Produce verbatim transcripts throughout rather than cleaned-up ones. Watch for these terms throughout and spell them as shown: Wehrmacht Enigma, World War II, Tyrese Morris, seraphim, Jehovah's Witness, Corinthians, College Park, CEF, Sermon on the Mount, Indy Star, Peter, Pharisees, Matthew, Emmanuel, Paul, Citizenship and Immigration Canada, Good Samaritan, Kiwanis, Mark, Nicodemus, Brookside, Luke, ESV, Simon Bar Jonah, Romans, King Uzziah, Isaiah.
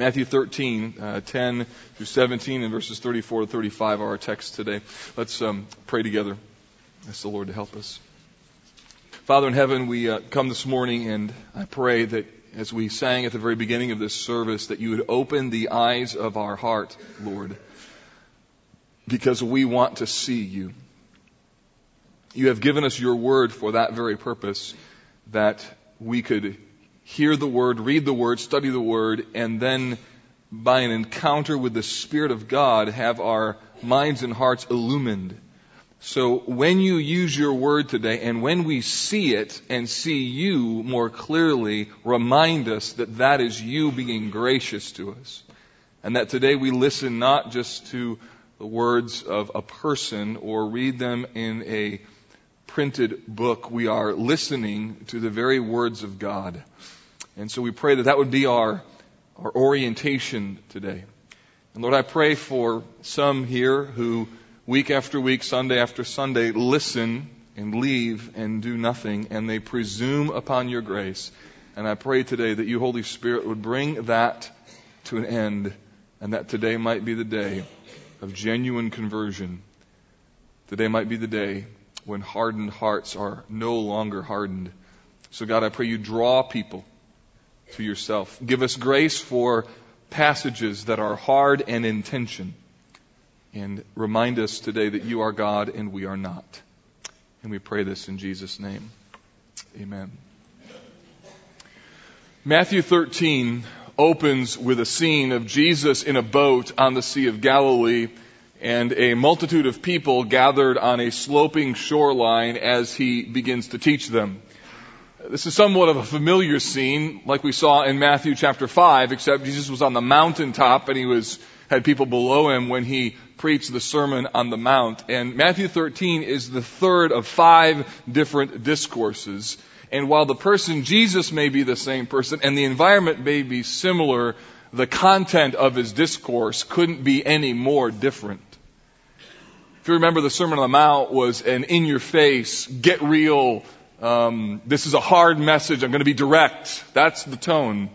Matthew thirteen, uh, ten through seventeen, and verses thirty-four to thirty-five are our text today. Let's um, pray together. Ask the Lord to help us. Father in heaven, we uh, come this morning, and I pray that as we sang at the very beginning of this service, that you would open the eyes of our heart, Lord, because we want to see you. You have given us your word for that very purpose, that we could hear the word, read the word, study the word, and then by an encounter with the Spirit of God, have our minds and hearts illumined. So when you use your word today, and when we see it and see you more clearly, remind us that that is you being gracious to us. And that today we listen not just to the words of a person or read them in a printed book. We are listening to the very words of God. And so we pray that that would be our, our orientation today. And Lord, I pray for some here who week after week, Sunday after Sunday, listen and leave and do nothing, and they presume upon your grace. And I pray today that you, Holy Spirit, would bring that to an end, and that today might be the day of genuine conversion. Today might be the day when hardened hearts are no longer hardened. So God, I pray you draw people to yourself. Give us grace for passages that are hard and in tension. And remind us today that you are God and we are not. And we pray this in Jesus' name. Amen. Matthew thirteen opens with a scene of Jesus in a boat on the Sea of Galilee, and a multitude of people gathered on a sloping shoreline as he begins to teach them. This is somewhat of a familiar scene, like we saw in Matthew chapter five, except Jesus was on the mountaintop and he was had people below him when he preached the Sermon on the Mount. And Matthew thirteen is the third of five different discourses. And while the person Jesus may be the same person and the environment may be similar, the content of his discourse couldn't be any more different. If you remember, the Sermon on the Mount was an in-your-face, get real, um, this is a hard message, I'm going to be direct. That's the tone.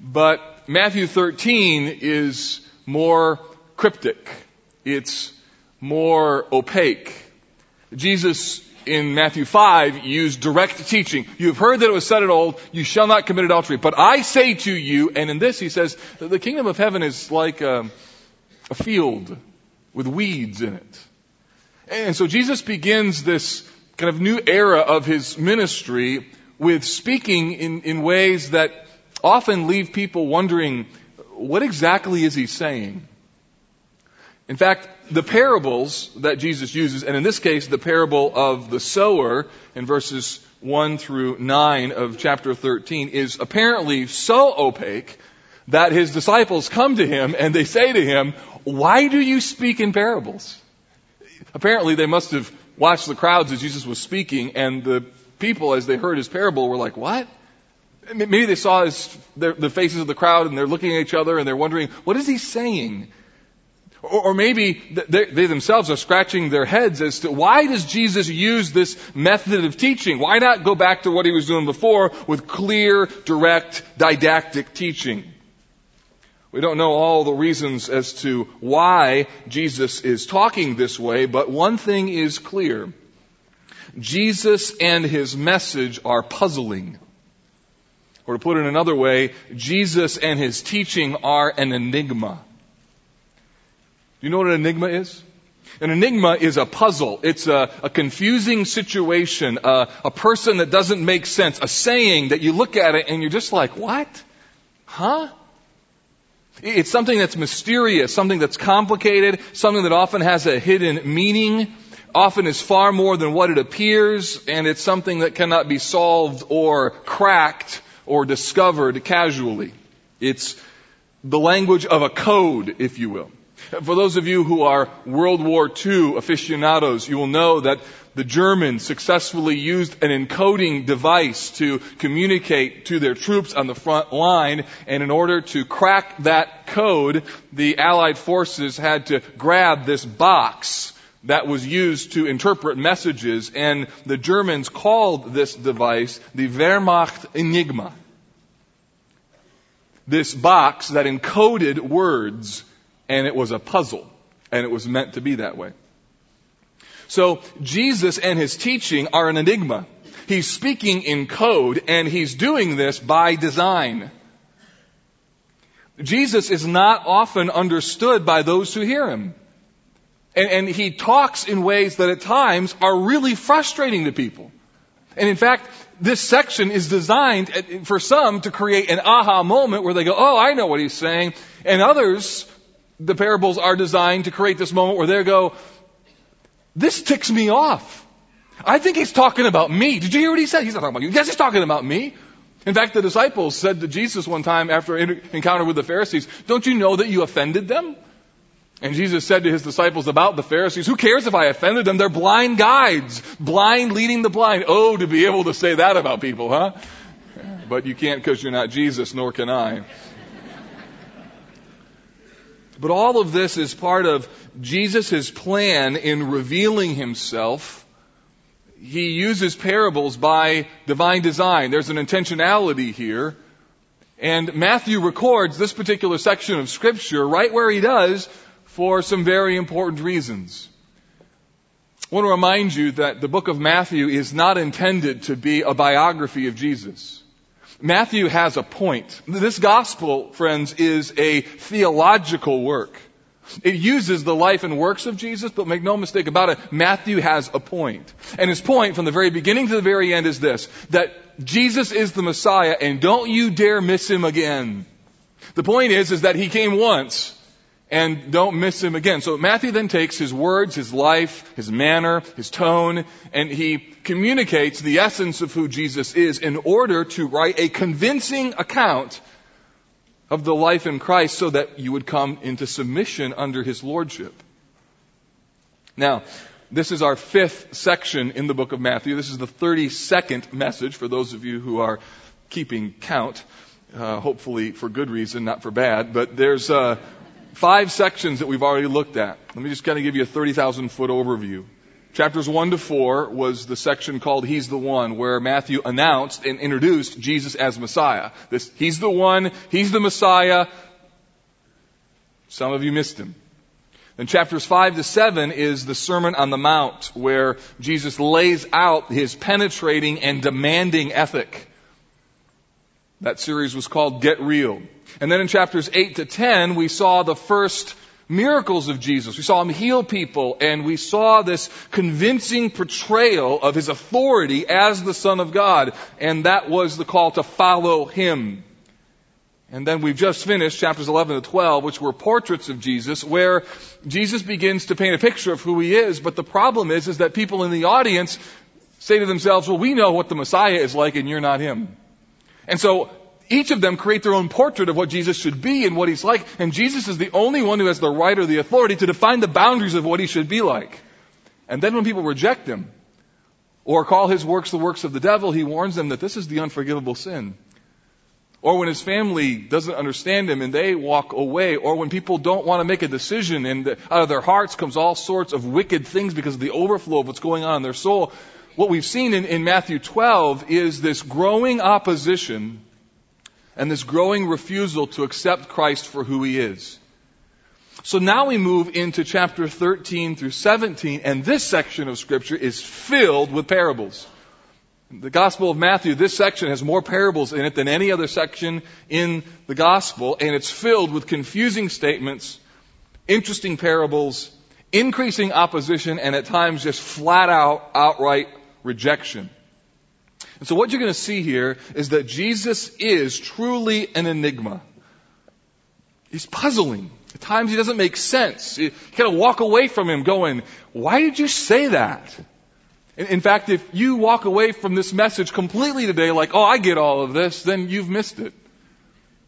But Matthew thirteen is more cryptic. It's more opaque. Jesus in Matthew five used direct teaching. You have heard that it was said of old, you shall not commit adultery. But I say to you, and in this he says, the kingdom of heaven is like a, a field with weeds in it. And so Jesus begins this kind of new era of his ministry with speaking in, in ways that often leave people wondering, what exactly is he saying? In fact, the parables that Jesus uses, and in this case, the parable of the sower in verses one through nine of chapter thirteen, is apparently so opaque that his disciples come to him and they say to him, why do you speak in parables? Apparently, they must have watched the crowds as Jesus was speaking, and the people, as they heard his parable, were like, what? Maybe they saw his, their, the faces of the crowd and they're looking at each other and they're wondering, what is he saying? Or, or maybe they, they themselves are scratching their heads as to why does Jesus use this method of teaching? Why not go back to what he was doing before with clear, direct, didactic teaching? We don't know all the reasons as to why Jesus is talking this way, but one thing is clear. Jesus and his message are puzzling. Or to put it another way, Jesus and his teaching are an enigma. Do you know what an enigma is? An enigma is a puzzle. It's a, a confusing situation, a, a person that doesn't make sense, a saying that you look at it and you're just like, what? Huh? It's something that's mysterious, something that's complicated, something that often has a hidden meaning, often is far more than what it appears, and it's something that cannot be solved or cracked or discovered casually. It's the language of a code, if you will. For those of you who are World War Two aficionados, you will know that the Germans successfully used an encoding device to communicate to their troops on the front line, and in order to crack that code, the Allied forces had to grab this box that was used to interpret messages, and the Germans called this device the Wehrmacht Enigma. this box that encoded words, and it was a puzzle, and it was meant to be that way. So Jesus and his teaching are an enigma. He's speaking in code, and he's doing this by design. Jesus is not often understood by those who hear him. And, and he talks in ways that at times are really frustrating to people. And in fact, this section is designed for some to create an aha moment where they go, oh, I know what he's saying. And others, the parables are designed to create this moment where they go, this ticks me off. I think he's talking about me. Did you hear what he said? He's not talking about you. Yes, he's talking about me. In fact, the disciples said to Jesus one time after an encounter with the Pharisees, don't you know that you offended them? And Jesus said to his disciples about the Pharisees, who cares if I offended them? They're blind guides, blind leading the blind. Oh, to be able to say that about people, huh? But you can't because you're not Jesus, nor can I. But all of this is part of Jesus' plan in revealing himself. He uses parables by divine design. There's an intentionality here. And Matthew records this particular section of Scripture right where he does for some very important reasons. I want to remind you that the book of Matthew is not intended to be a biography of Jesus. Matthew has a point. This gospel, friends, is a theological work. It uses the life and works of Jesus, but make no mistake about it, Matthew has a point. And his point from the very beginning to the very end is this, that Jesus is the Messiah, and don't you dare miss him again. The point is, is that he came once, and don't miss him again. So Matthew then takes his words, his life, his manner, his tone, and he communicates the essence of who Jesus is in order to write a convincing account of the life in Christ so that you would come into submission under his lordship. Now, this is our fifth section in the book of Matthew. This is the thirty-second message for those of you who are keeping count, uh, hopefully for good reason, not for bad. But there's uh, five sections that we've already looked at. Let me just kind of give you a thirty thousand foot overview. Chapters one to four was the section called He's the One, where Matthew announced and introduced Jesus as Messiah. This, He's the One, He's the Messiah. Some of you missed him. Then chapters five to seven is the Sermon on the Mount, where Jesus lays out his penetrating and demanding ethic. That series was called Get Real. And then in chapters eight to ten, we saw the first miracles of Jesus. We saw him heal people, and we saw this convincing portrayal of his authority as the Son of God, and that was the call to follow him. And then we've just finished chapters eleven to twelve, which were portraits of Jesus, where Jesus begins to paint a picture of who he is, but the problem is, is that people in the audience say to themselves, well, we know what the Messiah is like, and you're not him. And so each of them create their own portrait of what Jesus should be and what he's like. And Jesus is the only one who has the right or the authority to define the boundaries of what he should be like. And then when people reject him or call his works the works of the devil, he warns them that this is the unforgivable sin. Or when his family doesn't understand him and they walk away, or when people don't want to make a decision and out of their hearts comes all sorts of wicked things because of the overflow of what's going on in their soul. What we've seen in, in Matthew twelve is this growing opposition and this growing refusal to accept Christ for who he is. So now we move into chapter thirteen through seventeen, and this section of Scripture is filled with parables. The Gospel of Matthew, this section has more parables in it than any other section in the Gospel, and it's filled with confusing statements, interesting parables, increasing opposition, and at times just flat-out, outright rejection. And so what you're going to see here is that Jesus is truly an enigma. He's puzzling. At times he doesn't make sense. You kind of walk away from him going, why did you say that? In, in fact, if you walk away from this message completely today like, oh, I get all of this, then you've missed it.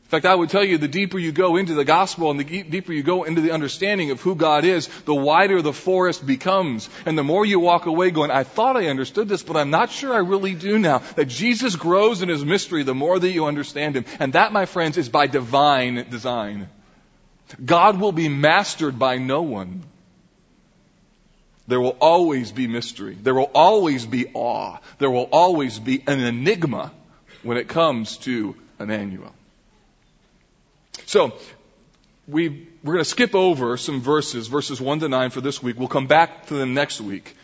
In fact, I would tell you the deeper you go into the gospel and the deeper you go into the understanding of who God is, the wider the forest becomes. And the more you walk away going, I thought I understood this, but I'm not sure I really do now. That Jesus grows in his mystery the more that you understand him. And that, my friends, is by divine design. God will be mastered by no one. There will always be mystery. There will always be awe. There will always be an enigma when it comes to Emmanuel. So we, we're going to skip over some verses, verses one to nine for this week. We'll come back to them next week.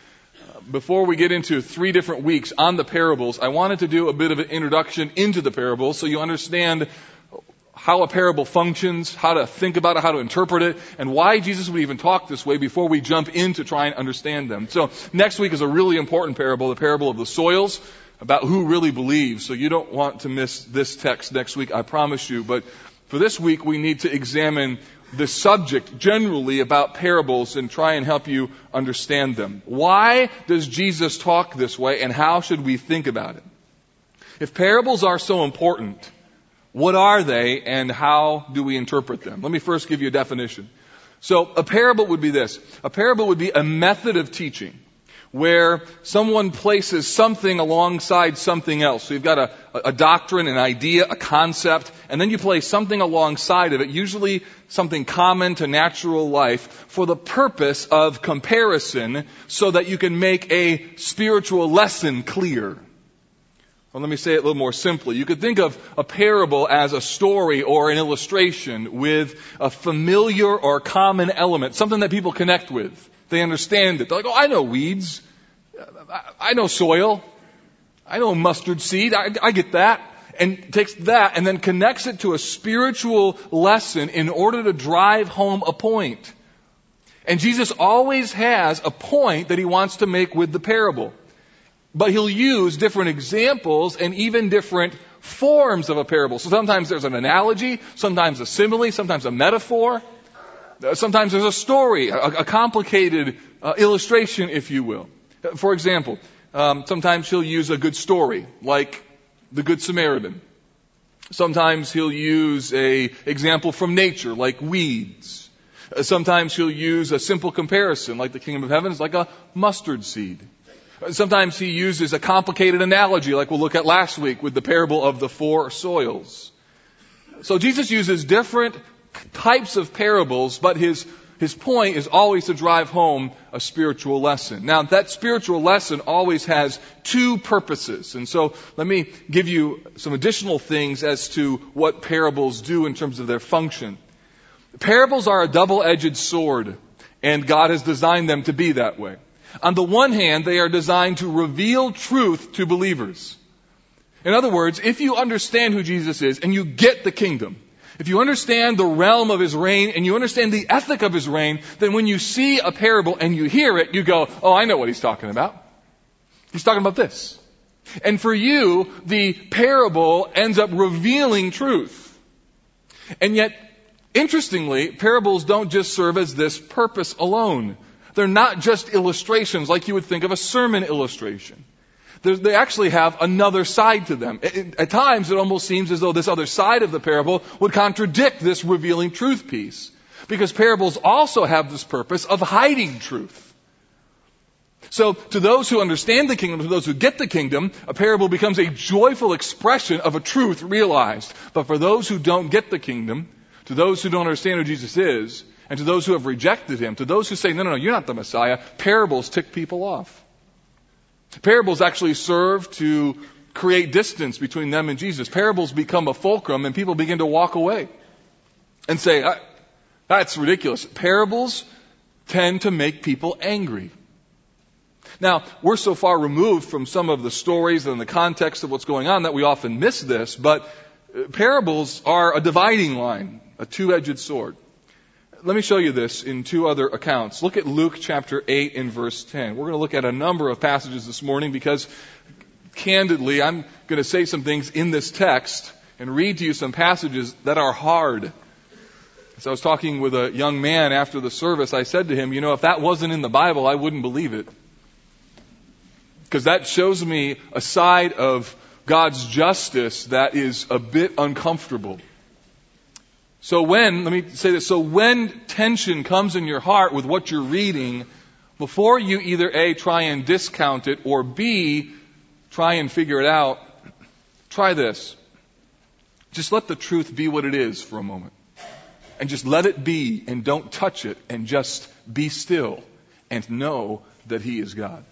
Before we get into three different weeks on the parables, I wanted to do a bit of an introduction into the parables so you understand how a parable functions, how to think about it, how to interpret it, and why Jesus would even talk this way before we jump in to try and understand them. So next week is a really important parable, the parable of the soils, about who really believes. So you don't want to miss this text next week, I promise you. But for this week, we need to examine the subject generally about parables and try and help you understand them. Why does Jesus talk this way, and how should we think about it? If parables are so important, what are they and how do we interpret them? Let me first give you a definition. So a parable would be this. A parable would be a method of teaching where someone places something alongside something else. So you've got a, a doctrine, an idea, a concept, and then you place something alongside of it, usually something common to natural life, for the purpose of comparison so that you can make a spiritual lesson clear. Well, let me say it a little more simply. You could think of a parable as a story or an illustration with a familiar or common element, something that people connect with. They understand it. They're like, oh, I know weeds. I know soil. I know mustard seed. I, I get that. And takes that and then connects it to a spiritual lesson in order to drive home a point. And Jesus always has a point that he wants to make with the parable. But he'll use different examples and even different forms of a parable. So sometimes there's an analogy, sometimes a simile, sometimes a metaphor, sometimes there's a story, a, a complicated uh, illustration, if you will. For example, um, sometimes he'll use a good story, like the Good Samaritan. Sometimes he'll use a example from nature, like weeds. Sometimes he'll use a simple comparison, like the kingdom of heaven is like a mustard seed. Sometimes he uses a complicated analogy like we'll look at last week with the parable of the four soils. So Jesus uses different types of parables, but his, his point is always to drive home a spiritual lesson. Now, that spiritual lesson always has two purposes. And so let me give you some additional things as to what parables do in terms of their function. Parables are a double-edged sword, and God has designed them to be that way. On the one hand, they are designed to reveal truth to believers. In other words, if you understand who Jesus is and you get the kingdom, if you understand the realm of his reign and you understand the ethic of his reign, then when you see a parable and you hear it, you go, oh, I know what he's talking about. He's talking about this. And for you, the parable ends up revealing truth. And yet, interestingly, parables don't just serve as this purpose alone. They're not just illustrations like you would think of a sermon illustration. They're, they actually have another side to them. It, it, at times, it almost seems as though this other side of the parable would contradict this revealing truth piece, because parables also have this purpose of hiding truth. So to those who understand the kingdom, to those who get the kingdom, a parable becomes a joyful expression of a truth realized. But for those who don't get the kingdom, to those who don't understand who Jesus is, and to those who have rejected him, to those who say, no, no, no, you're not the Messiah, parables tick people off. Parables actually serve to create distance between them and Jesus. Parables become a fulcrum and people begin to walk away and say, that's ridiculous. Parables tend to make people angry. Now, we're so far removed from some of the stories and the context of what's going on that we often miss this, but parables are a dividing line, a two-edged sword. Let me show you this in two other accounts. Look at Luke chapter eight and verse ten. We're going to look at a number of passages this morning because, candidly, I'm going to say some things in this text and read to you some passages that are hard. As I was talking with a young man after the service, I said to him, you know, if that wasn't in the Bible, I wouldn't believe it. Because that shows me a side of God's justice that is a bit uncomfortable. So when, let me say this, so when tension comes in your heart with what you're reading, before you either A, try and discount it, or B, try and figure it out, try this. Just let the truth be what it is for a moment. And just let it be, and don't touch it, and just be still, and know that He is God.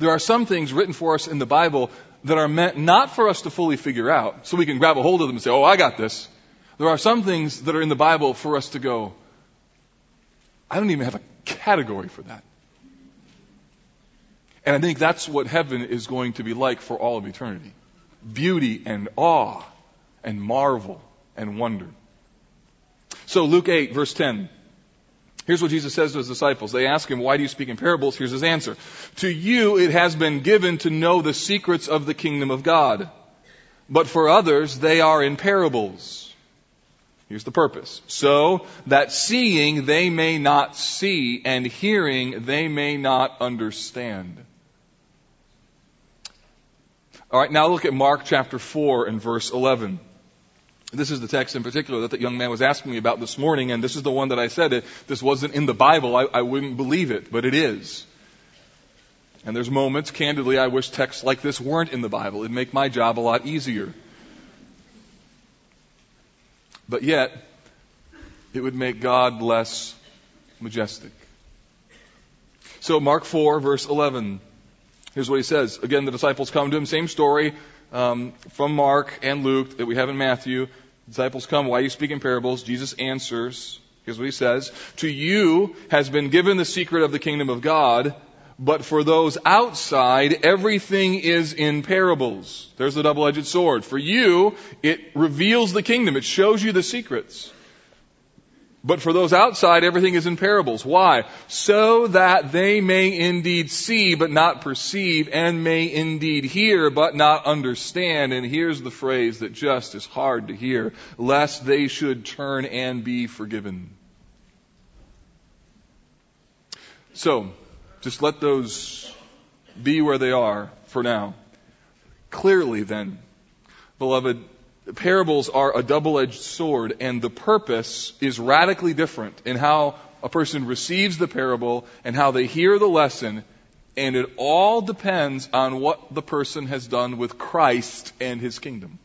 There are some things written for us in the Bible that are meant not for us to fully figure out, so we can grab a hold of them and say, oh, I got this. There are some things that are in the Bible for us to go, I don't even have a category for that. And I think that's what heaven is going to be like for all of eternity. Beauty and awe and marvel and wonder. So Luke eight, verse ten. Here's what Jesus says to his disciples. They ask him, why do you speak in parables? Here's his answer. To you it has been given to know the secrets of the kingdom of God. But for others, they are in parables. Here's the purpose. So that seeing they may not see, and hearing they may not understand. All right, now look at Mark chapter four and verse eleven. This is the text in particular that that young man was asking me about this morning, and this is the one that I said, if this wasn't in the Bible, I, I wouldn't believe it, but it is. And there's moments, candidly, I wish texts like this weren't in the Bible. It'd make my job a lot easier. But yet, it would make God less majestic. So Mark four, verse eleven, here's what he says. Again, the disciples come to him, same story. Um, from Mark and Luke that we have in Matthew. Disciples come, why do you speak in parables? Jesus answers. Here's what he says. To you has been given the secret of the kingdom of God, but for those outside, everything is in parables. There's the double-edged sword. For you, it reveals the kingdom. It shows you the secrets. But for those outside, everything is in parables. Why? So that they may indeed see, but not perceive, and may indeed hear, but not understand. And here's the phrase that just is hard to hear. Lest they should turn and be forgiven. So, just let those be where they are for now. Clearly then, beloved, parables are a double-edged sword, and the purpose is radically different in how a person receives the parable and how they hear the lesson, and it all depends on what the person has done with Christ and his kingdom.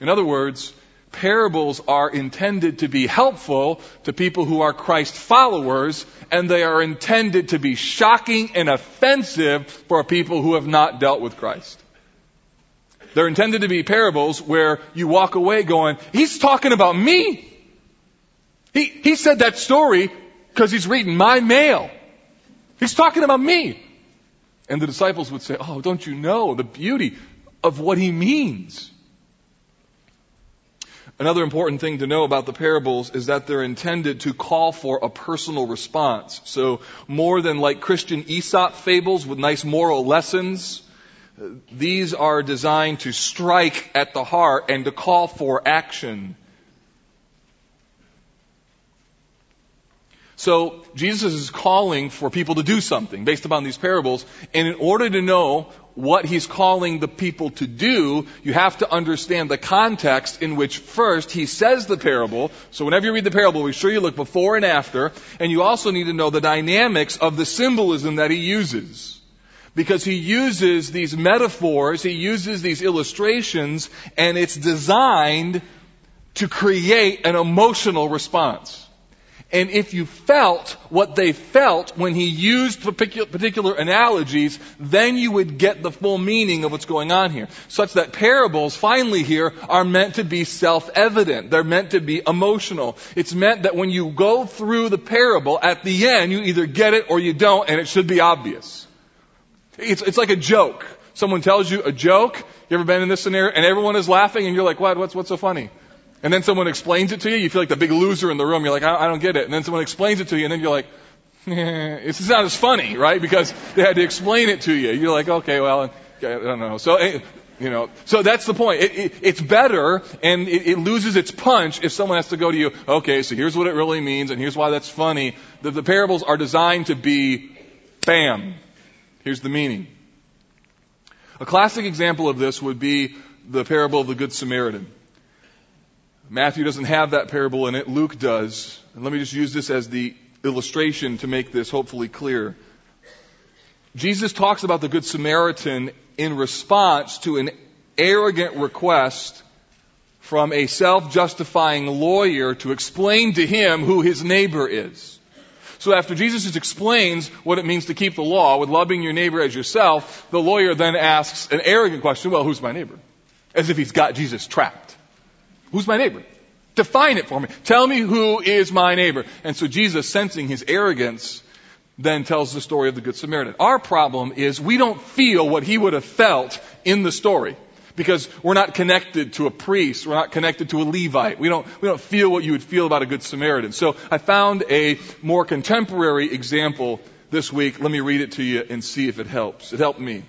In other words, parables are intended to be helpful to people who are Christ followers, and they are intended to be shocking and offensive for people who have not dealt with Christ. They're intended to be parables where you walk away going, he's talking about me. He, he said that story because he's reading my mail. He's talking about me. And the disciples would say, oh, don't you know the beauty of what he means? Another important thing to know about the parables is that they're intended to call for a personal response. So more than like Christian Aesop fables with nice moral lessons, these are designed to strike at the heart and to call for action. So Jesus is calling for people to do something based upon these parables. And in order to know what he's calling the people to do, you have to understand the context in which first he says the parable. So whenever you read the parable, be sure you look before and after. And you also need to know the dynamics of the symbolism that he uses. Because he uses these metaphors, he uses these illustrations, and it's designed to create an emotional response. And if you felt what they felt when he used particular analogies, then you would get the full meaning of what's going on here. Such that parables, finally here, are meant to be self-evident. They're meant to be emotional. It's meant that when you go through the parable, at the end, you either get it or you don't, and it should be obvious. It's it's like a joke. Someone tells you a joke. You ever been in this scenario? And everyone is laughing, and you're like, what? What's what's so funny? And then someone explains it to you. You feel like the big loser in the room. You're like, I, I don't get it. And then someone explains it to you, and then you're like, eh, it's not as funny, right? Because they had to explain it to you. You're like, okay, well, I don't know. So you know, so that's the point. It, it, it's better, and it, it loses its punch if someone has to go to you. Okay, so here's what it really means, and here's why that's funny. The, the parables are designed to be, bam. Here's the meaning. A classic example of this would be the parable of the Good Samaritan. Matthew doesn't have that parable in it. Luke does. And let me just use this as the illustration to make this hopefully clear. Jesus talks about the Good Samaritan in response to an arrogant request from a self-justifying lawyer to explain to him who his neighbor is. So after Jesus explains what it means to keep the law with loving your neighbor as yourself, the lawyer then asks an arrogant question, well, who's my neighbor? As if he's got Jesus trapped. Who's my neighbor? Define it for me. Tell me who is my neighbor. And so Jesus, sensing his arrogance, then tells the story of the Good Samaritan. Our problem is we don't feel what he would have felt in the story because we're not connected to a priest. We're not connected to a Levite. We don't, we don't feel what you would feel about a Good Samaritan. So I found a more contemporary example this week. Let me read it to you and see if it helps. It helped me.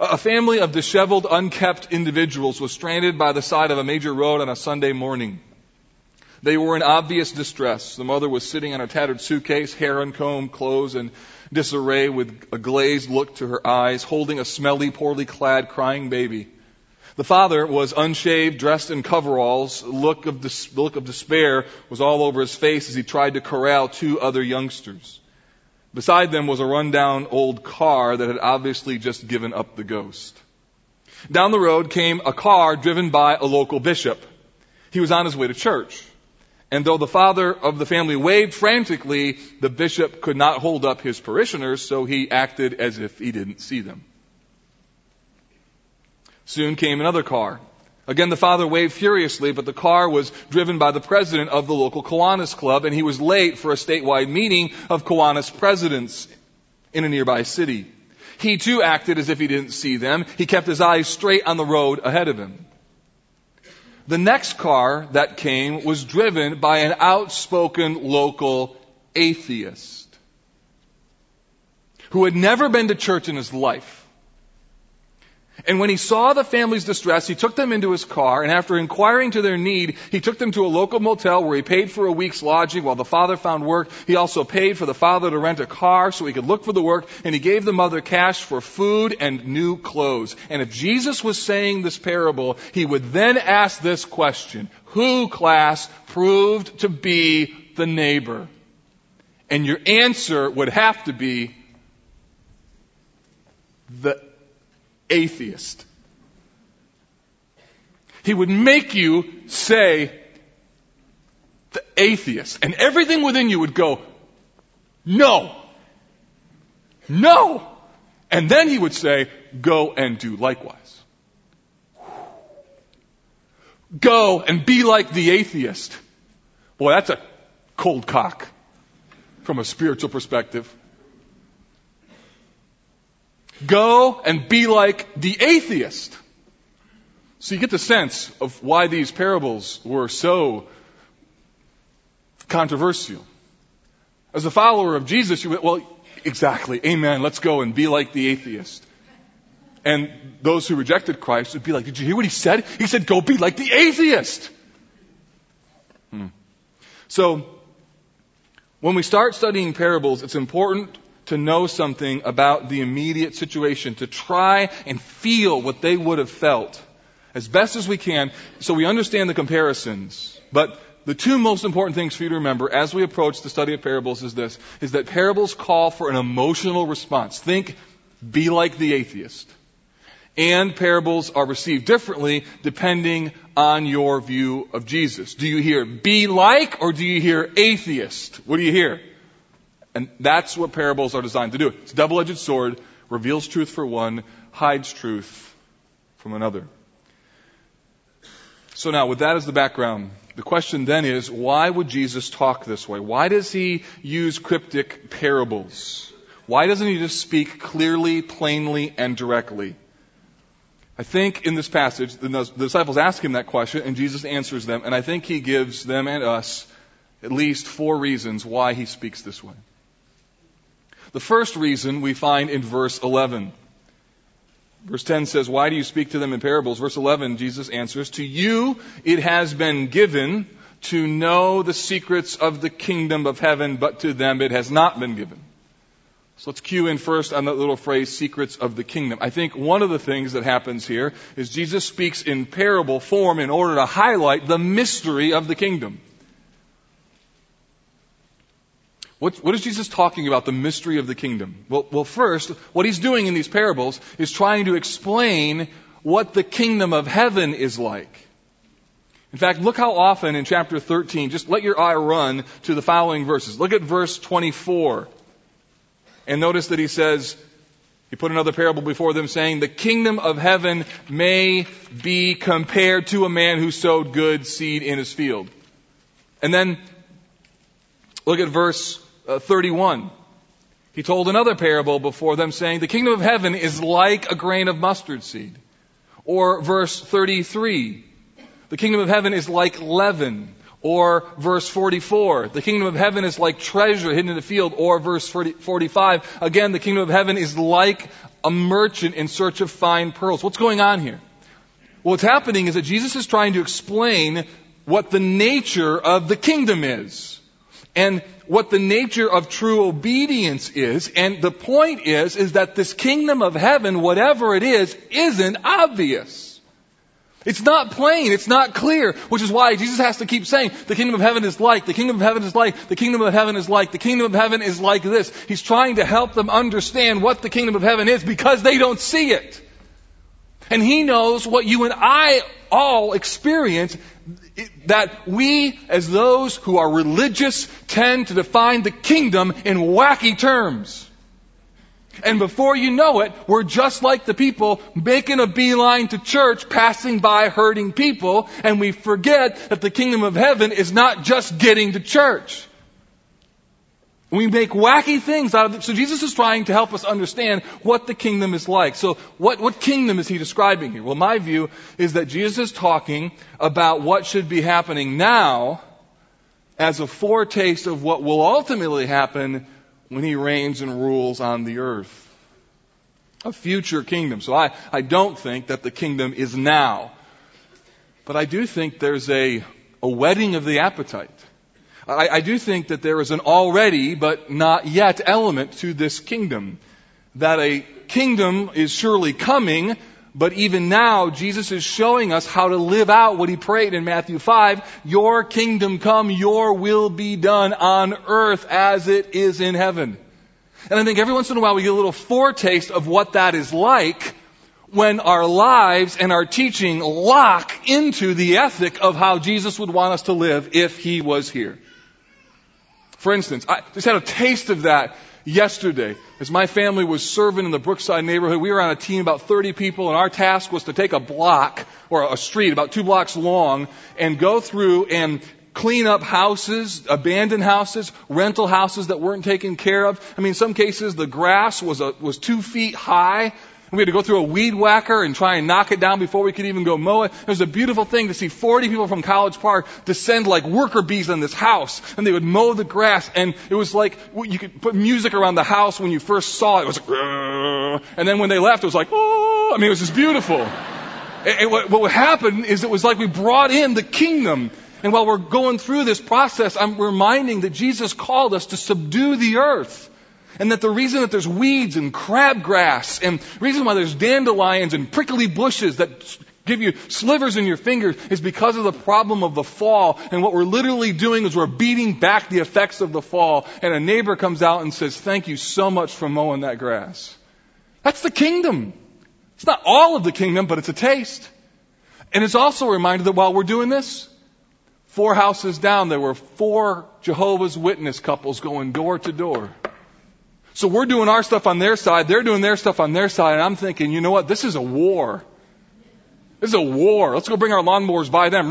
A family of disheveled, unkept individuals was stranded by the side of a major road on a Sunday morning. They were in obvious distress. The mother was sitting on a tattered suitcase, hair uncombed, clothes in disarray, with a glazed look to her eyes, holding a smelly, poorly clad, crying baby. The father was unshaved, dressed in coveralls. The look of dis- look of despair was all over his face as he tried to corral two other youngsters. Beside them was a run-down old car that had obviously just given up the ghost. Down the road came a car driven by a local bishop. He was on his way to church. And though the father of the family waved frantically, the bishop could not hold up his parishioners, so he acted as if he didn't see them. Soon came another car. Again, the father waved furiously, but the car was driven by the president of the local Kiwanis club, and he was late for a statewide meeting of Kiwanis presidents in a nearby city. He too acted as if he didn't see them. He kept his eyes straight on the road ahead of him. The next car that came was driven by an outspoken local atheist who had never been to church in his life. And when he saw the family's distress, he took them into his car, and after inquiring to their need, he took them to a local motel where he paid for a week's lodging while the father found work. He also paid for the father to rent a car so he could look for the work, and he gave the mother cash for food and new clothes. And if Jesus was saying this parable, he would then ask this question: who, class, proved to be the neighbor? And your answer would have to be the atheist. He would make you say the atheist, and everything within you would go, no, no. And then he would say, go and do likewise. Go and be like the atheist. Boy, that's a cold cock from a spiritual perspective. Go and be like the atheist. So you get the sense of why these parables were so controversial. As a follower of Jesus, you went, well, exactly, amen, let's go and be like the atheist. And those who rejected Christ would be like, did you hear what he said? He said, go be like the atheist. Hmm. So when we start studying parables, it's important to know something about the immediate situation, to try and feel what they would have felt as best as we can so we understand the comparisons. But the two most important things for you to remember as we approach the study of parables is this, is that parables call for an emotional response. Think, be like the atheist. And parables are received differently depending on your view of Jesus. Do you hear be like or do you hear atheist? What do you hear? And that's what parables are designed to do. It's a double-edged sword, reveals truth for one, hides truth from another. So now, with that as the background, the question then is, why would Jesus talk this way? Why does he use cryptic parables? Why doesn't he just speak clearly, plainly, and directly? I think in this passage, the disciples ask him that question, and Jesus answers them, and I think he gives them and us at least four reasons why he speaks this way. The first reason we find in verse eleven. Verse ten says, why do you speak to them in parables? Verse eleven, Jesus answers, to you it has been given to know the secrets of the kingdom of heaven, but to them it has not been given. So let's cue in first on that little phrase, secrets of the kingdom. I think one of the things that happens here is Jesus speaks in parable form in order to highlight the mystery of the kingdom. What, what is Jesus talking about, the mystery of the kingdom? Well, well, first, what he's doing in these parables is trying to explain what the kingdom of heaven is like. In fact, look how often in chapter thirteen, just let your eye run to the following verses. Look at verse twenty-four. And notice that he says, He put another parable before them saying, the kingdom of heaven may be compared to a man who sowed good seed in his field. And then look at verse uh, thirty-one. He told another parable before them saying, the kingdom of heaven is like a grain of mustard seed. Or verse thirty-three, the kingdom of heaven is like leaven. Or verse forty-four, the kingdom of heaven is like treasure hidden in the field. Or verse forty-five, again, the kingdom of heaven is like a merchant in search of fine pearls. What's going on here? Well, what's happening is that Jesus is trying to explain what the nature of the kingdom is, and what the nature of true obedience is. And the point is, is that this kingdom of heaven, whatever it is, isn't obvious. It's not plain. It's not clear, which is why Jesus has to keep saying, the kingdom of heaven is like, the kingdom of heaven is like, the kingdom of heaven is like, the kingdom of heaven is like this. He's trying to help them understand what the kingdom of heaven is because they don't see it. And he knows what you and I all experience, that we, as those who are religious, tend to define the kingdom in wacky terms. And before you know it, we're just like the people making a beeline to church, passing by hurting people, and we forget that the kingdom of heaven is not just getting to church. We make wacky things out of it. So Jesus is trying to help us understand what the kingdom is like. So what, what kingdom is he describing here? Well, my view is that Jesus is talking about what should be happening now as a foretaste of what will ultimately happen when he reigns and rules on the earth. A future kingdom. So I, I don't think that the kingdom is now. But I do think there's a, a whetting of the appetite. I, I do think that there is an already but not yet element to this kingdom. That a kingdom is surely coming, but even now Jesus is showing us how to live out what he prayed in Matthew five. Your kingdom come, your will be done on earth as it is in heaven. And I think every once in a while we get a little foretaste of what that is like when our lives and our teaching lock into the ethic of how Jesus would want us to live if he was here. For instance, I just had a taste of that yesterday. As my family was serving in the Brookside neighborhood, we were on a team about thirty people, and our task was to take a block, or a street about two blocks long, and go through and clean up houses, abandoned houses, rental houses that weren't taken care of. I mean, in some cases, the grass was a, was two feet high. We had to go through a weed whacker and try and knock it down before we could even go mow it. It was a beautiful thing to see forty people from College Park descend like worker bees on this house. And they would mow the grass. And it was like, you could put music around the house when you first saw it. It was like, and then when they left, it was like, oh. I mean, it was just beautiful. And what would happen is it was like we brought in the kingdom. And while we're going through this process, I'm reminding that Jesus called us to subdue the earth. And that the reason that there's weeds and crabgrass, and the reason why there's dandelions and prickly bushes that give you slivers in your fingers, is because of the problem of the fall. And what we're literally doing is we're beating back the effects of the fall. And a neighbor comes out and says, thank you so much for mowing that grass. That's the kingdom. It's not all of the kingdom, but it's a taste. And it's also a reminder that while we're doing this, four houses down, there were four Jehovah's Witness couples going door to door. So we're doing our stuff on their side, they're doing their stuff on their side, and I'm thinking, you know what, this is a war. This is a war. Let's go bring our lawnmowers by them.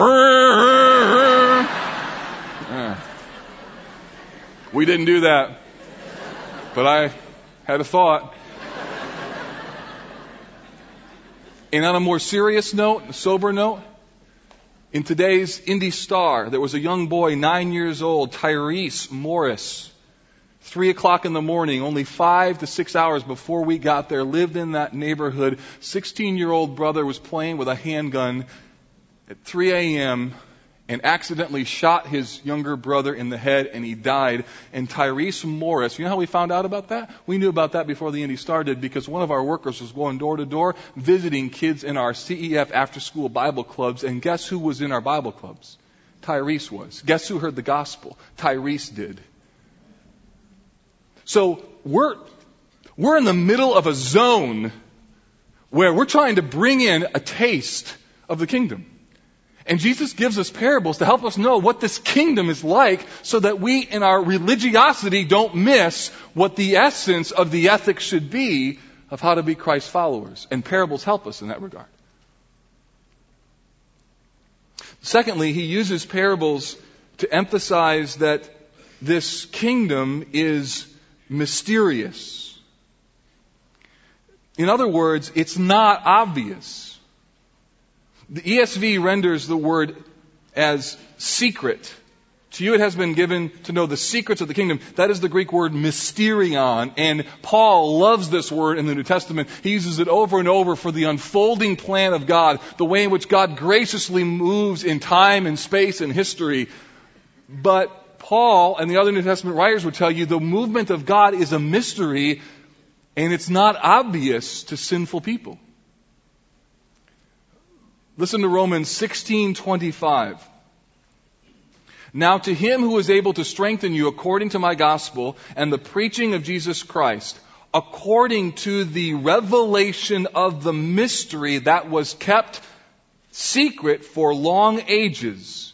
We didn't do that. But I had a thought. And on a more serious note, a sober note, in today's Indy Star, there was a young boy, nine years old, Tyrese Morris. Three o'clock in the morning, only five to six hours before we got there, lived in that neighborhood. sixteen-year-old brother was playing with a handgun at three a.m. and accidentally shot his younger brother in the head, and he died. And Tyrese Morris, you know how we found out about that? We knew about that before the Indy Star did, because one of our workers was going door to door visiting kids in our C E F after-school Bible clubs. And guess who was in our Bible clubs? Tyrese was. Guess who heard the gospel? Tyrese did. So we're we're in the middle of a zone where we're trying to bring in a taste of the kingdom. And Jesus gives us parables to help us know what this kingdom is like, so that we in our religiosity don't miss what the essence of the ethics should be of how to be Christ's followers. And parables help us in that regard. Secondly, he uses parables to emphasize that this kingdom is mysterious. In other words, it's not obvious. The E S V renders the word as secret. To you it has been given to know the secrets of the kingdom. That is the Greek word mysterion. And Paul loves this word in the New Testament. He uses it over and over for the unfolding plan of God, the way in which God graciously moves in time and space and history. But Paul and the other New Testament writers would tell you the movement of God is a mystery, and it's not obvious to sinful people. Listen to Romans sixteen twenty-five. Now to him who is able to strengthen you according to my gospel and the preaching of Jesus Christ, according to the revelation of the mystery that was kept secret for long ages,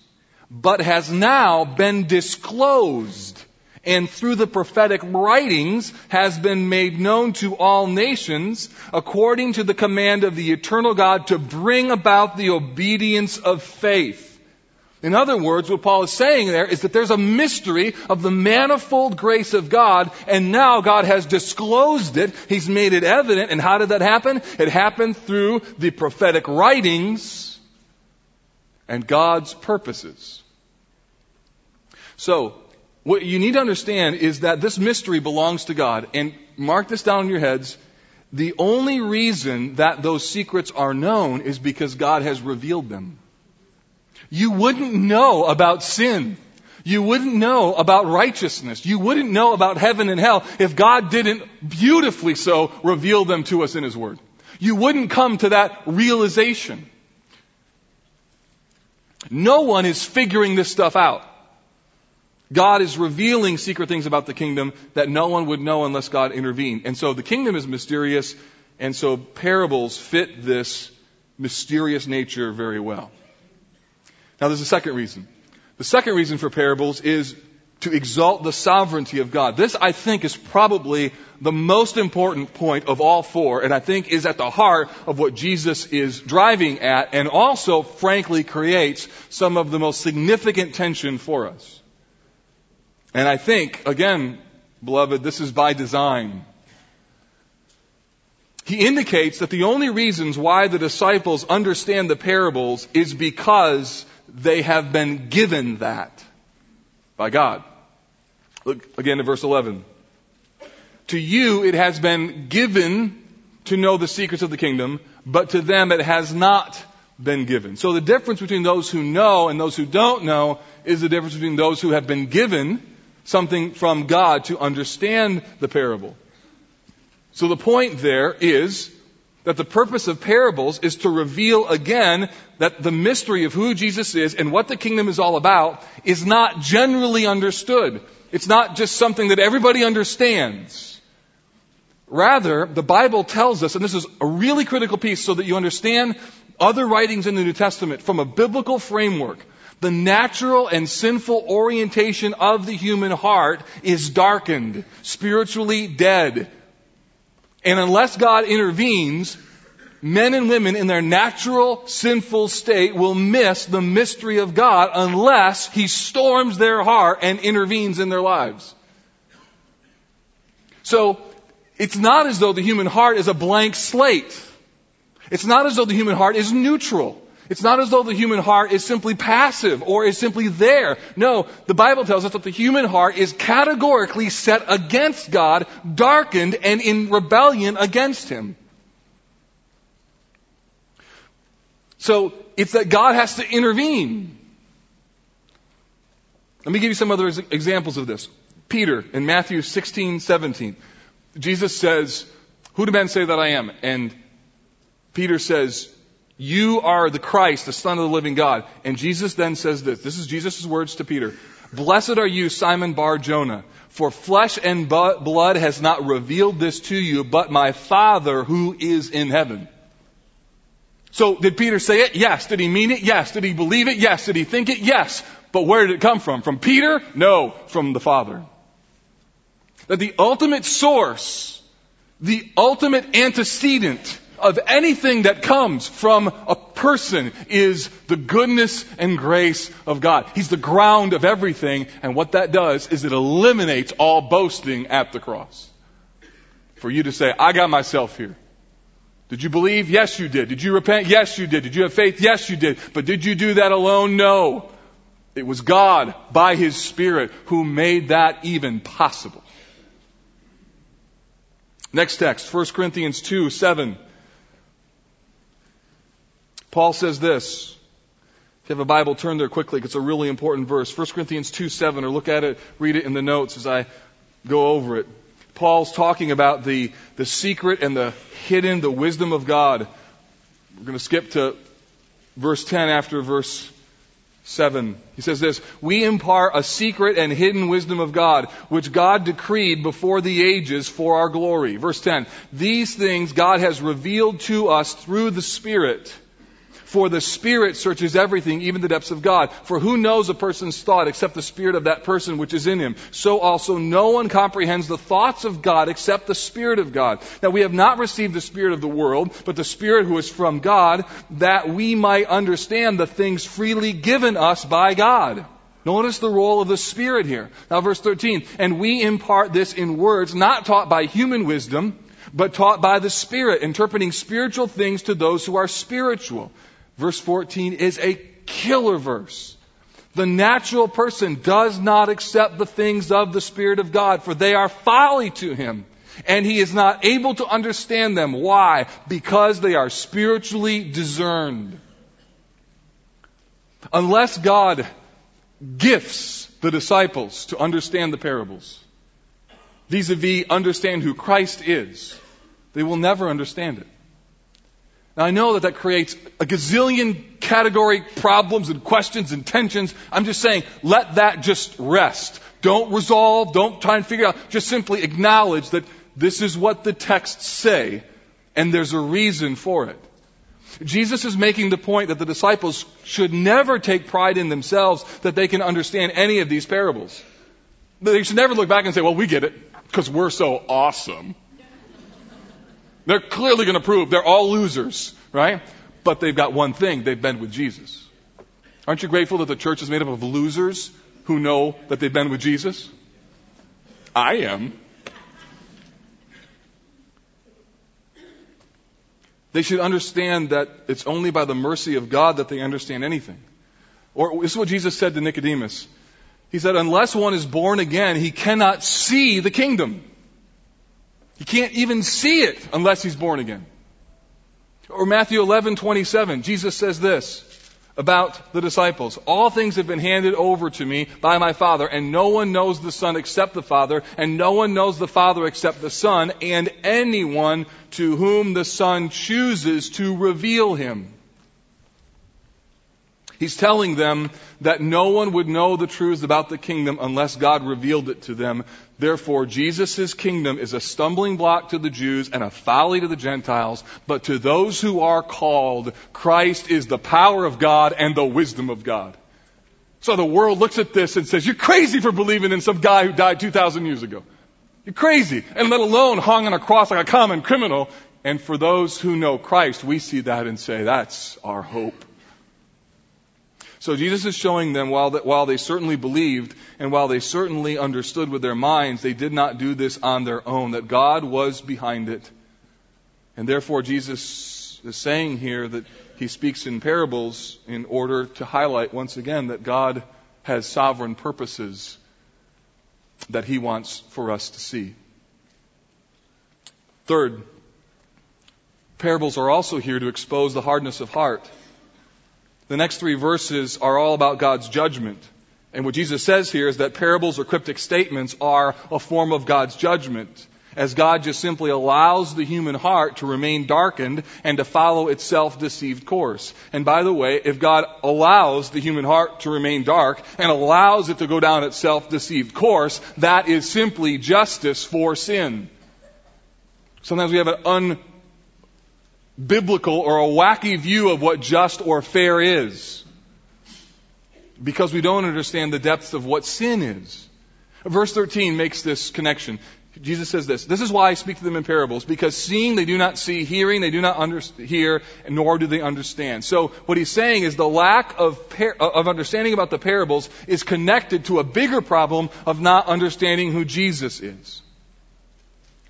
but has now been disclosed and through the prophetic writings has been made known to all nations, according to the command of the eternal God to bring about the obedience of faith. In other words, what Paul is saying there is that there's a mystery of the manifold grace of God, and now God has disclosed it. He's made it evident. And how did that happen? It happened through the prophetic writings and God's purposes. So, what you need to understand is that this mystery belongs to God. And mark this down in your heads. The only reason that those secrets are known is because God has revealed them. You wouldn't know about sin. You wouldn't know about righteousness. You wouldn't know about heaven and hell if God didn't beautifully so reveal them to us in His Word. You wouldn't come to that realization. No one is figuring this stuff out. God is revealing secret things about the kingdom that no one would know unless God intervened. And so the kingdom is mysterious, and so parables fit this mysterious nature very well. Now there's a second reason. The second reason for parables is to exalt the sovereignty of God. This, I think, is probably the most important point of all four, and I think is at the heart of what Jesus is driving at, and also, frankly, creates some of the most significant tension for us. And I think, again, beloved, this is by design. He indicates that the only reasons why the disciples understand the parables is because they have been given that by God. Look again at verse eleven. To you it has been given to know the secrets of the kingdom, but to them it has not been given. So the difference between those who know and those who don't know is the difference between those who have been given something from God to understand the parable. So the point there is that the purpose of parables is to reveal again that the mystery of who Jesus is and what the kingdom is all about is not generally understood. It's not just something that everybody understands. Rather, the Bible tells us, and this is a really critical piece so that you understand other writings in the New Testament from a biblical framework, the natural and sinful orientation of the human heart is darkened, spiritually dead. And unless God intervenes, men and women in their natural, sinful state will miss the mystery of God unless He storms their heart and intervenes in their lives. So, it's not as though the human heart is a blank slate. It's not as though the human heart is neutral. It's not as though the human heart is simply passive or is simply there. No, the Bible tells us that the human heart is categorically set against God, darkened, and in rebellion against Him. So, it's that God has to intervene. Let me give you some other examples of this. Peter, in Matthew sixteen seventeen, Jesus says, "Who do men say that I am?" And Peter says, "You are the Christ, the Son of the living God." And Jesus then says this. This is Jesus' words to Peter. "Blessed are you, Simon Bar Jonah, for flesh and bu- blood has not revealed this to you, but my Father who is in heaven." So did Peter say it? Yes. Did he mean it? Yes. Did he believe it? Yes. Did he think it? Yes. But where did it come from? From Peter? No. From the Father. That the ultimate source The ultimate antecedent of anything that comes from a person is the goodness and grace of God. He's the ground of everything, and what that does is it eliminates all boasting at the cross. For you to say, I got myself here. Did you believe? Yes, you did. Did you repent? Yes, you did. Did you have faith? Yes, you did. But did you do that alone? No. It was God, by His Spirit, who made that even possible. Next text, First Corinthians two, seven. Paul says this. If you have a Bible, turn there quickly, because it's a really important verse. First Corinthians two, seven, or look at it, read it in the notes as I go over it. Paul's talking about the, the secret and the hidden, the wisdom of God. We're going to skip to verse ten after verse seven. He says this, we impart a secret and hidden wisdom of God, which God decreed before the ages for our glory. Verse ten, these things God has revealed to us through the Spirit. For the Spirit searches everything, even the depths of God. For who knows a person's thought except the spirit of that person which is in him? So also no one comprehends the thoughts of God except the Spirit of God. Now we have not received the spirit of the world, but the Spirit who is from God, that we might understand the things freely given us by God. Notice the role of the Spirit here. Now verse thirteen, and we impart this in words not taught by human wisdom, but taught by the Spirit, interpreting spiritual things to those who are spiritual. Verse fourteen is a killer verse. The natural person does not accept the things of the Spirit of God, for they are folly to him, and he is not able to understand them. Why? Because they are spiritually discerned. Unless God gifts the disciples to understand the parables, vis-a-vis understand who Christ is, they will never understand it. Now, I know that that creates a gazillion category problems and questions and tensions. I'm just saying, let that just rest. Don't resolve. Don't try and figure out. Just simply acknowledge that this is what the texts say, and there's a reason for it. Jesus is making the point that the disciples should never take pride in themselves that they can understand any of these parables. They should never look back and say, well, we get it because we're so awesome. They're clearly going to prove they're all losers, right? But they've got one thing. They've been with Jesus. Aren't you grateful that the church is made up of losers who know that they've been with Jesus? I am. They should understand that it's only by the mercy of God that they understand anything. Or this is what Jesus said to Nicodemus. He said, unless one is born again, he cannot see the kingdom. He can't even see it unless he's born again. Or Matthew eleven twenty-seven, Jesus says this about the disciples. All things have been handed over to me by my Father, and no one knows the Son except the Father, and no one knows the Father except the Son, and anyone to whom the Son chooses to reveal him. He's telling them that no one would know the truths about the kingdom unless God revealed it to them. Therefore, Jesus' kingdom is a stumbling block to the Jews and a folly to the Gentiles. But to those who are called, Christ is the power of God and the wisdom of God. So the world looks at this and says, you're crazy for believing in some guy who died two thousand years ago. You're crazy. And let alone hung on a cross like a common criminal. And for those who know Christ, we see that and say, that's our hope. So Jesus is showing them while that while they certainly believed and while they certainly understood with their minds, they did not do this on their own, that God was behind it. And therefore Jesus is saying here that he speaks in parables in order to highlight once again that God has sovereign purposes that he wants for us to see. Third, parables are also here to expose the hardness of heart. The next three verses are all about God's judgment. And what Jesus says here is that parables or cryptic statements are a form of God's judgment, as God just simply allows the human heart to remain darkened and to follow its self-deceived course. And by the way, if God allows the human heart to remain dark and allows it to go down its self-deceived course, that is simply justice for sin. Sometimes we have an un biblical or a wacky view of what just or fair is, because we don't understand the depths of what sin is. Verse thirteen makes this connection. Jesus says this, "This is why I speak to them in parables, because seeing they do not see, hearing they do not under- hear, and nor do they understand." So what he's saying is the lack of par- of understanding about the parables is connected to a bigger problem of not understanding who Jesus is.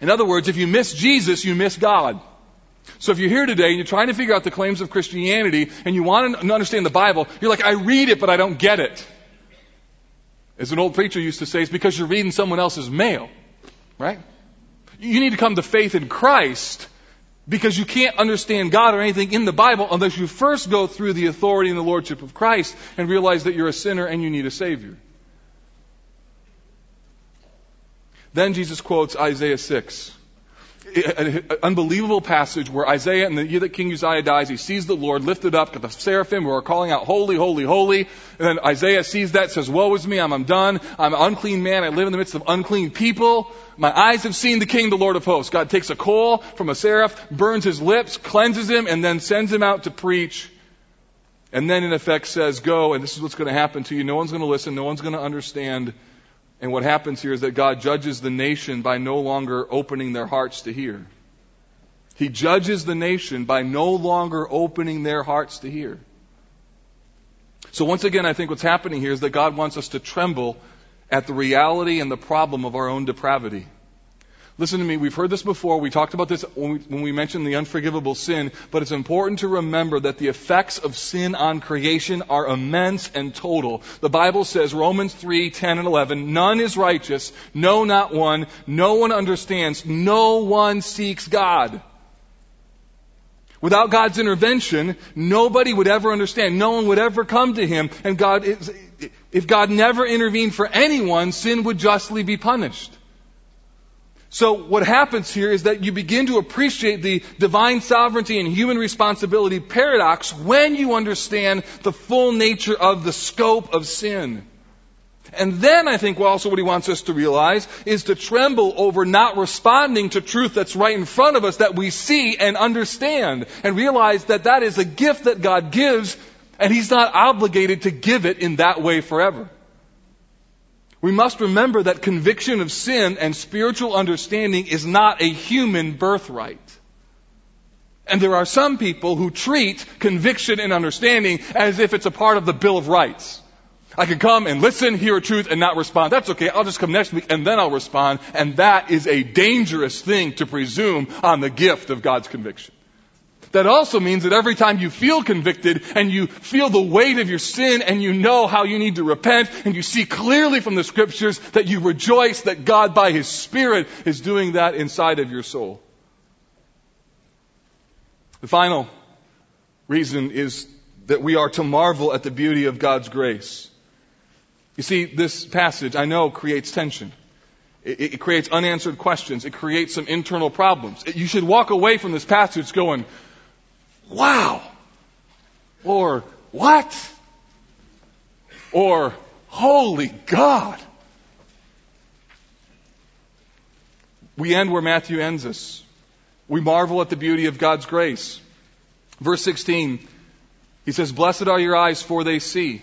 In other words, if you miss Jesus, you miss God. So if you're here today and you're trying to figure out the claims of Christianity and you want to understand the Bible, you're like, I read it, but I don't get it. As an old preacher used to say, it's because you're reading someone else's mail. Right? You need to come to faith in Christ because you can't understand God or anything in the Bible unless you first go through the authority and the lordship of Christ and realize that you're a sinner and you need a Savior. Then Jesus quotes Isaiah six. An unbelievable passage where Isaiah, in the year that King Uzziah dies, he sees the Lord lifted up, got the seraphim who are calling out, "Holy, holy, holy." And then Isaiah sees that, says, "Woe is me, I'm undone. I'm an unclean man. I live in the midst of unclean people. My eyes have seen the King, the Lord of hosts." God takes a coal from a seraph, burns his lips, cleanses him, and then sends him out to preach. And then in effect says, "Go, and this is what's going to happen to you. No one's going to listen. No one's going to understand." And what happens here is that God judges the nation by no longer opening their hearts to hear. He judges the nation by no longer opening their hearts to hear. So once again, I think what's happening here is that God wants us to tremble at the reality and the problem of our own depravity. Listen to me, we've heard this before. We talked about this when we, when we mentioned the unforgivable sin, but it's important to remember that the effects of sin on creation are immense and total. The Bible says, Romans three, ten, and eleven, "None is righteous, no, not one. No one understands, no one seeks God." Without God's intervention, nobody would ever understand. No one would ever come to Him. And God, is, if God never intervened for anyone, sin would justly be punished. So what happens here is that you begin to appreciate the divine sovereignty and human responsibility paradox when you understand the full nature of the scope of sin. And then I think well, also what he wants us to realize is to tremble over not responding to truth that's right in front of us that we see and understand, and realize that that is a gift that God gives, and He's not obligated to give it in that way forever. We must remember that conviction of sin and spiritual understanding is not a human birthright. And there are some people who treat conviction and understanding as if it's a part of the Bill of Rights. I can come and listen, hear a truth, and not respond. That's okay, I'll just come next week and then I'll respond. And that is a dangerous thing to presume on the gift of God's conviction. That also means that every time you feel convicted and you feel the weight of your sin and you know how you need to repent and you see clearly from the Scriptures that you rejoice that God by His Spirit is doing that inside of your soul. The final reason is that we are to marvel at the beauty of God's grace. You see, this passage, I know, creates tension. It, it creates unanswered questions. It creates some internal problems. You should walk away from this passage going, "Wow," or "What?" or "Holy God." We end where Matthew ends us. We marvel at the beauty of God's grace. Verse sixteen, he says, "Blessed are your eyes, for they see."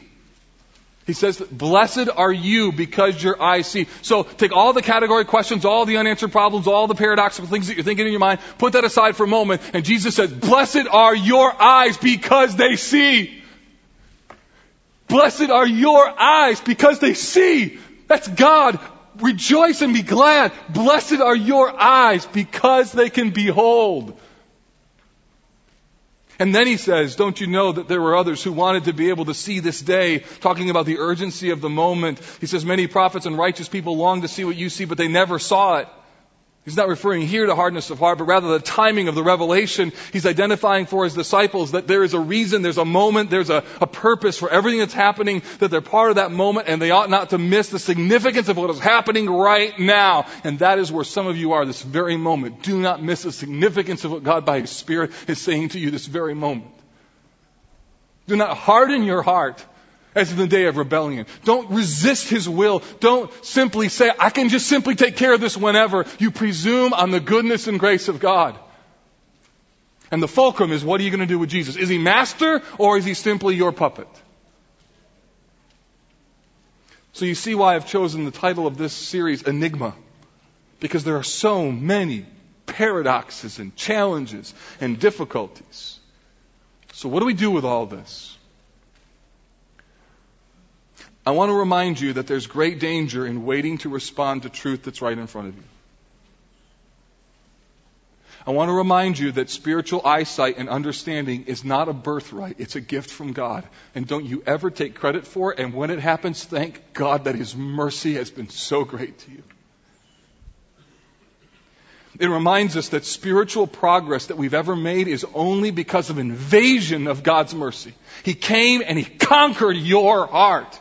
He says, "Blessed are you because your eyes see." So take all the category questions, all the unanswered problems, all the paradoxical things that you're thinking in your mind, put that aside for a moment, and Jesus says, "Blessed are your eyes because they see." Blessed are your eyes because they see. That's God. Rejoice and be glad. Blessed are your eyes because they can behold. And then he says, "Don't you know that there were others who wanted to be able to see this day?" Talking about the urgency of the moment. He says, "Many prophets and righteous people longed to see what you see, but they never saw it." He's not referring here to hardness of heart, but rather the timing of the revelation. He's identifying for his disciples that there is a reason, there's a moment, there's a, a purpose for everything that's happening, that they're part of that moment, and they ought not to miss the significance of what is happening right now. And that is where some of you are this very moment. Do not miss the significance of what God by His Spirit is saying to you this very moment. Do not harden your heart as in the day of rebellion. Don't resist His will. Don't simply say, "I can just simply take care of this whenever." You presume on the goodness and grace of God. And the fulcrum is, what are you going to do with Jesus? Is He master, or is He simply your puppet? So you see why I've chosen the title of this series, Enigma. because there are so many paradoxes and challenges and difficulties. So what do we do with all this? I want to remind you that there's great danger in waiting to respond to truth that's right in front of you. I want to remind you that spiritual eyesight and understanding is not a birthright. It's a gift from God. And don't you ever take credit for it. And when it happens, thank God that His mercy has been so great to you. It reminds us that spiritual progress that we've ever made is only because of invasion of God's mercy. He came and He conquered your heart.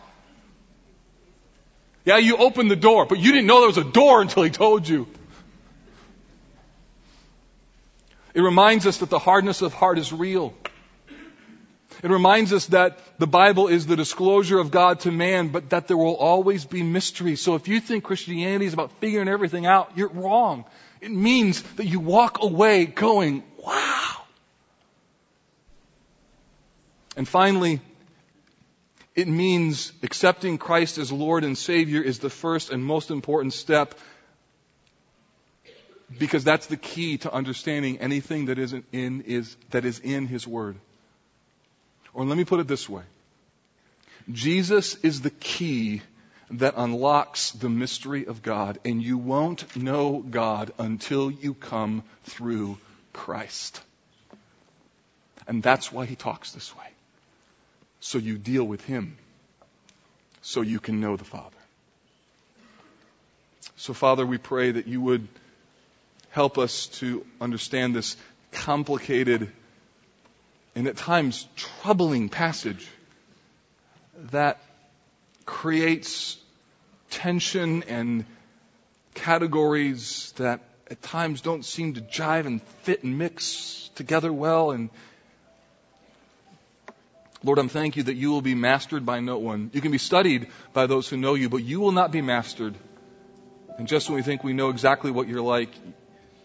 Yeah, you opened the door, but you didn't know there was a door until He told you. It reminds us that the hardness of heart is real. It reminds us that the Bible is the disclosure of God to man, but that there will always be mystery. So if you think Christianity is about figuring everything out, you're wrong. It means that you walk away going, wow. And finally, it means accepting Christ as Lord and Savior is the first and most important step, because that's the key to understanding anything that isn't in is that is in His Word. Or let me put it this way. Jesus is the key that unlocks the mystery of God, and you won't know God until you come through Christ. And that's why He talks this way. So you deal with Him, so you can know the Father. So Father, we pray that You would help us to understand this complicated and at times troubling passage that creates tension and categories that at times don't seem to jive and fit and mix together well. And Lord, I'm thank You that You will be mastered by no one. You can be studied by those who know You, but You will not be mastered. And just when we think we know exactly what You're like,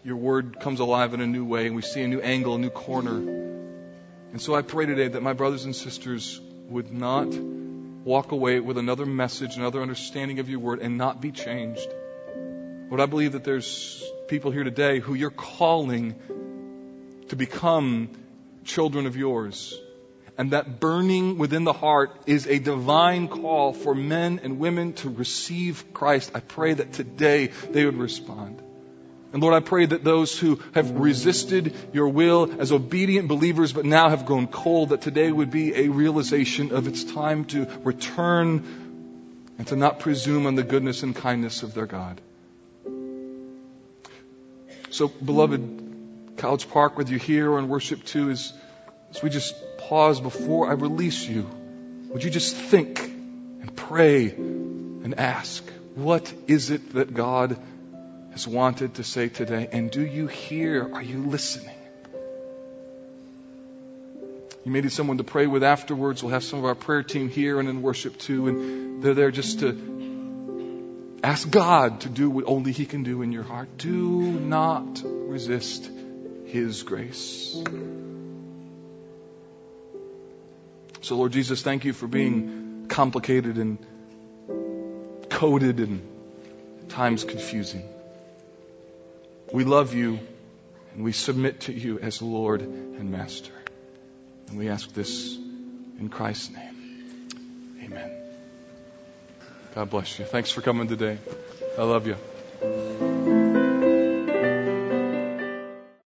Your Word comes alive in a new way, and we see a new angle, a new corner. And so I pray today that my brothers and sisters would not walk away with another message, another understanding of Your Word, and not be changed. Lord, I believe that there's people here today who You're calling to become children of Yours. And that burning within the heart is a divine call for men and women to receive Christ. I pray that today they would respond. And Lord, I pray that those who have resisted Your will as obedient believers but now have grown cold, that today would be a realization of it's time to return and to not presume on the goodness and kindness of their God. So, beloved, College Park, whether you're here or in worship too, is as we just pause before I release you, would you just think and pray and ask, what is it that God has wanted to say today? And do you hear? Are you listening? You may need someone to pray with afterwards. We'll have some of our prayer team here and in worship too. And they're there just to ask God to do what only He can do in your heart. Do not resist His grace. So Lord Jesus, thank You for being complicated and coded and at times confusing. We love You, and we submit to You as Lord and Master. And we ask this in Christ's name. Amen. God bless you. Thanks for coming today. I love you.